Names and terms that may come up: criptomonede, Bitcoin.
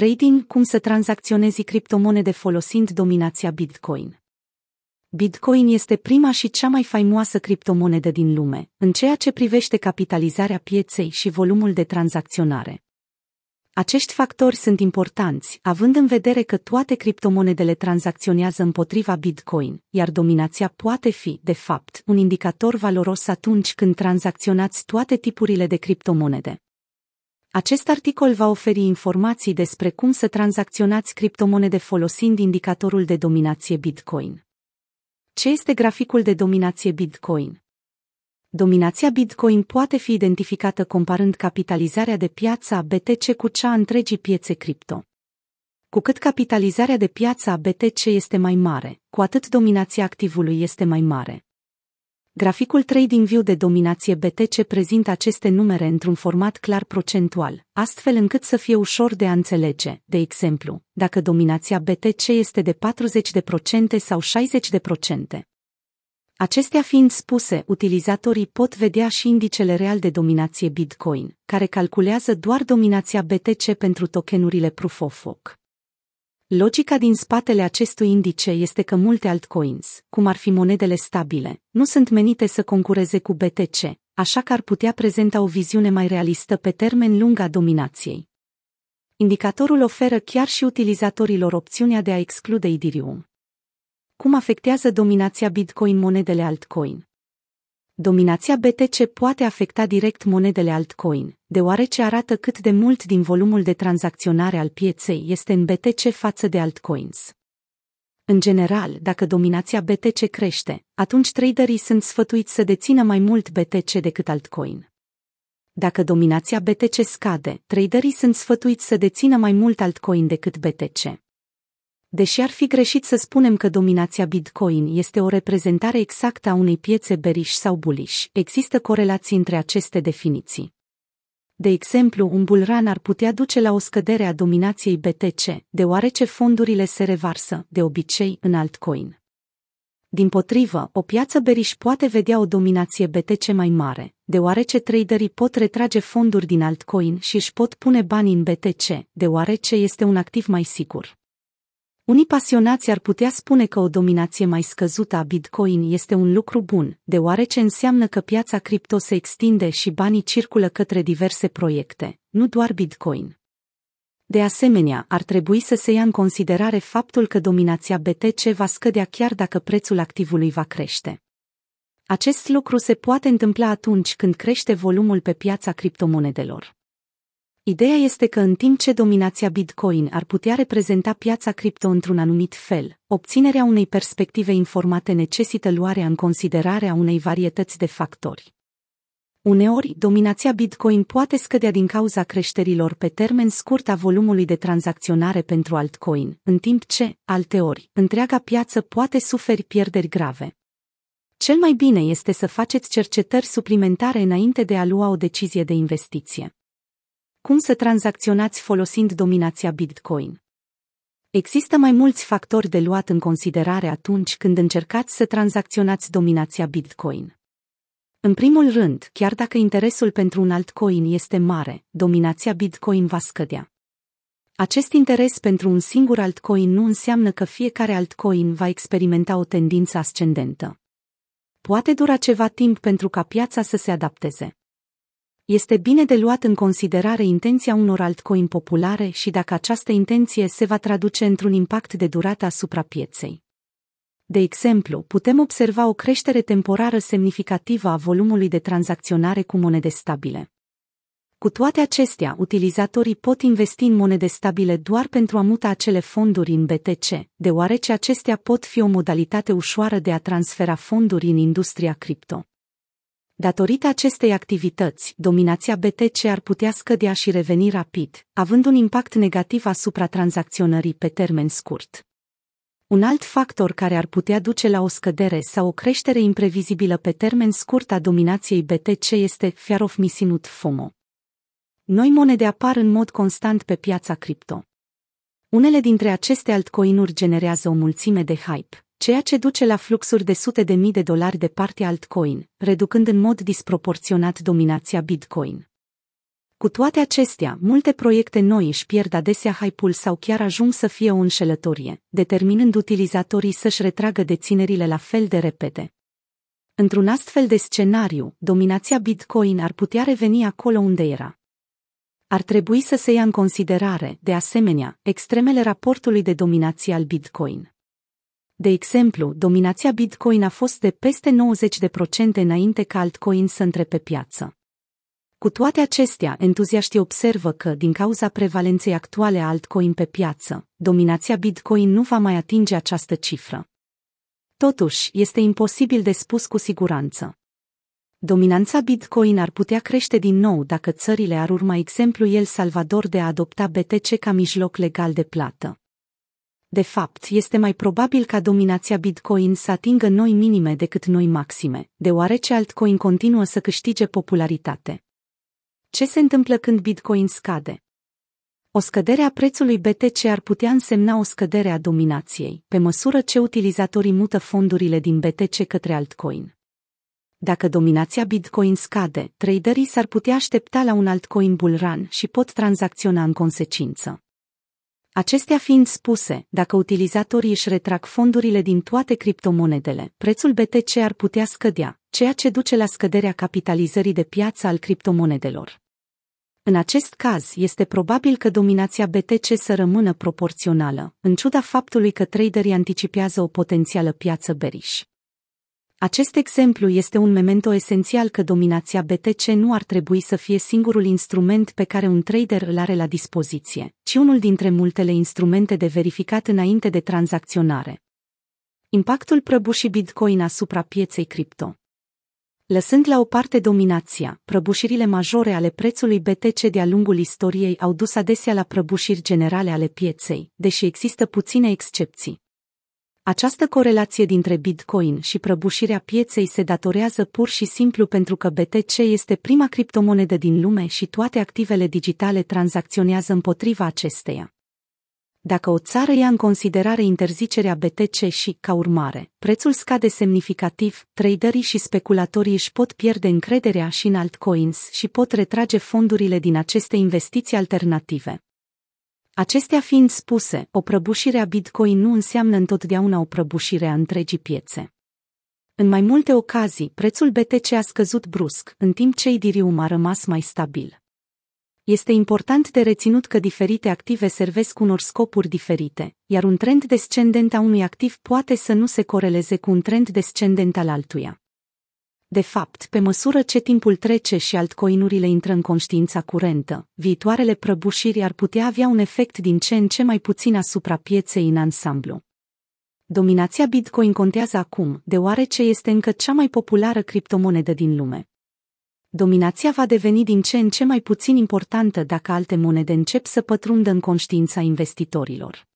Trading, cum să tranzacționezi criptomonede folosind dominația Bitcoin. Bitcoin este prima și cea mai faimoasă criptomonedă din lume, în ceea ce privește capitalizarea pieței și volumul de tranzacționare. Acești factori sunt importanți, având în vedere că toate criptomonedele tranzacționează împotriva Bitcoin, iar dominația poate fi, de fapt, un indicator valoros atunci când tranzacționați toate tipurile de criptomonede. Acest articol va oferi informații despre cum să tranzacționați criptomonede folosind indicatorul de dominație Bitcoin. Ce este graficul de dominație Bitcoin? Dominația Bitcoin poate fi identificată comparând capitalizarea de piață a BTC cu cea a întregii piețe cripto. Cu cât capitalizarea de piață a BTC este mai mare, cu atât dominația activului este mai mare. Graficul TradingView de dominație BTC prezintă aceste numere într-un format clar procentual, astfel încât să fie ușor de a înțelege, de exemplu, dacă dominația BTC este de 40% sau 60%. Acestea fiind spuse, utilizatorii pot vedea și indicele real de dominație Bitcoin, care calculează doar dominația BTC pentru tokenurile Proof of Work. Logica din spatele acestui indice este că multe altcoins, cum ar fi monedele stabile, nu sunt menite să concureze cu BTC, așa că ar putea prezenta o viziune mai realistă pe termen lung a dominației. Indicatorul oferă chiar și utilizatorilor opțiunea de a exclude Ethereum. Cum afectează dominația Bitcoin monedele altcoin? Dominația BTC poate afecta direct monedele altcoin, deoarece arată cât de mult din volumul de tranzacționare al pieței este în BTC față de altcoins. În general, dacă dominația BTC crește, atunci traderii sunt sfătuiți să dețină mai mult BTC decât altcoin. Dacă dominația BTC scade, traderii sunt sfătuiți să dețină mai mult altcoin decât BTC. Deși ar fi greșit să spunem că dominația Bitcoin este o reprezentare exactă a unei piețe bearish sau bullish, există corelații între aceste definiții. De exemplu, un bull run ar putea duce la o scădere a dominației BTC, deoarece fondurile se revarsă, de obicei, în altcoin. Dimpotrivă, o piață bearish poate vedea o dominație BTC mai mare, deoarece traderii pot retrage fonduri din altcoin și își pot pune bani în BTC, deoarece este un activ mai sigur. Unii pasionați ar putea spune că o dominație mai scăzută a Bitcoin este un lucru bun, deoarece înseamnă că piața cripto se extinde și banii circulă către diverse proiecte, nu doar Bitcoin. De asemenea, ar trebui să se ia în considerare faptul că dominația BTC va scădea chiar dacă prețul activului va crește. Acest lucru se poate întâmpla atunci când crește volumul pe piața criptomonedelor. Ideea este că în timp ce dominația Bitcoin ar putea reprezenta piața cripto într-un anumit fel, obținerea unei perspective informate necesită luarea în considerare a unei varietăți de factori. Uneori, dominația Bitcoin poate scădea din cauza creșterilor pe termen scurt a volumului de tranzacționare pentru altcoin, în timp ce, alteori, întreaga piață poate suferi pierderi grave. Cel mai bine este să faceți cercetări suplimentare înainte de a lua o decizie de investiție. Cum să tranzacționați folosind dominația Bitcoin? Există mai mulți factori de luat în considerare atunci când încercați să tranzacționați dominația Bitcoin. În primul rând, chiar dacă interesul pentru un altcoin este mare, dominația Bitcoin va scădea. Acest interes pentru un singur altcoin nu înseamnă că fiecare altcoin va experimenta o tendință ascendentă. Poate dura ceva timp pentru ca piața să se adapteze. Este bine de luat în considerare intenția unor altcoin populare și dacă această intenție se va traduce într-un impact de durată asupra pieței. De exemplu, putem observa o creștere temporară semnificativă a volumului de tranzacționare cu monede stabile. Cu toate acestea, utilizatorii pot investi în monede stabile doar pentru a muta acele fonduri în BTC, deoarece acestea pot fi o modalitate ușoară de a transfera fonduri în industria cripto. Datorită acestei activități, dominația BTC ar putea scădea și reveni rapid, având un impact negativ asupra tranzacționării pe termen scurt. Un alt factor care ar putea duce la o scădere sau o creștere imprevizibilă pe termen scurt a dominației BTC este fear of missing out, FOMO. Noi monede apar în mod constant pe piața cripto. Unele dintre aceste altcoinuri generează o mulțime de hype, ceea ce duce la fluxuri de sute de mii de dolari de partea altcoin, reducând în mod disproporționat dominația Bitcoin. Cu toate acestea, multe proiecte noi își pierd adesea hype-ul sau chiar ajung să fie o înșelătorie, determinând utilizatorii să-și retragă deținerile la fel de repede. Într-un astfel de scenariu, dominația Bitcoin ar putea reveni acolo unde era. Ar trebui să se ia în considerare, de asemenea, extremele raportului de dominație al Bitcoin. De exemplu, dominația Bitcoin a fost de peste 90% înainte ca altcoin să intre pe piață. Cu toate acestea, entuziaștii observă că, din cauza prevalenței actuale a altcoin pe piață, dominația Bitcoin nu va mai atinge această cifră. Totuși, este imposibil de spus cu siguranță. Dominanța Bitcoin ar putea crește din nou dacă țările ar urma exemplul El Salvador de a adopta BTC ca mijloc legal de plată. De fapt, este mai probabil ca dominația Bitcoin să atingă noi minime decât noi maxime, deoarece altcoin continuă să câștige popularitate. Ce se întâmplă când Bitcoin scade? O scădere a prețului BTC ar putea însemna o scădere a dominației, pe măsură ce utilizatorii mută fondurile din BTC către altcoin. Dacă dominația Bitcoin scade, traderii s-ar putea aștepta la un altcoin bull run și pot tranzacționa în consecință. Acestea fiind spuse, dacă utilizatorii își retrag fondurile din toate criptomonedele, prețul BTC ar putea scădea, ceea ce duce la scăderea capitalizării de piață al criptomonedelor. În acest caz, este probabil că dominația BTC să rămână proporțională, în ciuda faptului că traderii anticipează o potențială piață bearish. Acest exemplu este un memento esențial că dominația BTC nu ar trebui să fie singurul instrument pe care un trader îl are la dispoziție, ci unul dintre multele instrumente de verificat înainte de tranzacționare. Impactul prăbușii Bitcoin asupra pieței cripto. Lăsând la o parte dominația, prăbușirile majore ale prețului BTC de-a lungul istoriei au dus adesea la prăbușiri generale ale pieței, deși există puține excepții. Această corelație dintre Bitcoin și prăbușirea pieței se datorează pur și simplu pentru că BTC este prima criptomonedă din lume și toate activele digitale tranzacționează împotriva acesteia. Dacă o țară ia în considerare interzicerea BTC și, ca urmare, prețul scade semnificativ, traderii și speculatorii își pot pierde încrederea și în altcoins și pot retrage fondurile din aceste investiții alternative. Acestea fiind spuse, o prăbușire a Bitcoin nu înseamnă întotdeauna o prăbușire a întregii piețe. În mai multe ocazii, prețul BTC a scăzut brusc, în timp ce Ethereum a rămas mai stabil. Este important de reținut că diferite active servesc unor scopuri diferite, iar un trend descendent a unui activ poate să nu se coreleze cu un trend descendent al altuia. De fapt, pe măsură ce timpul trece și altcoinurile intră în conștiința curentă, viitoarele prăbușiri ar putea avea un efect din ce în ce mai puțin asupra pieței în ansamblu. Dominația Bitcoin contează acum, deoarece este încă cea mai populară criptomonedă din lume. Dominația va deveni din ce în ce mai puțin importantă dacă alte monede încep să pătrundă în conștiința investitorilor.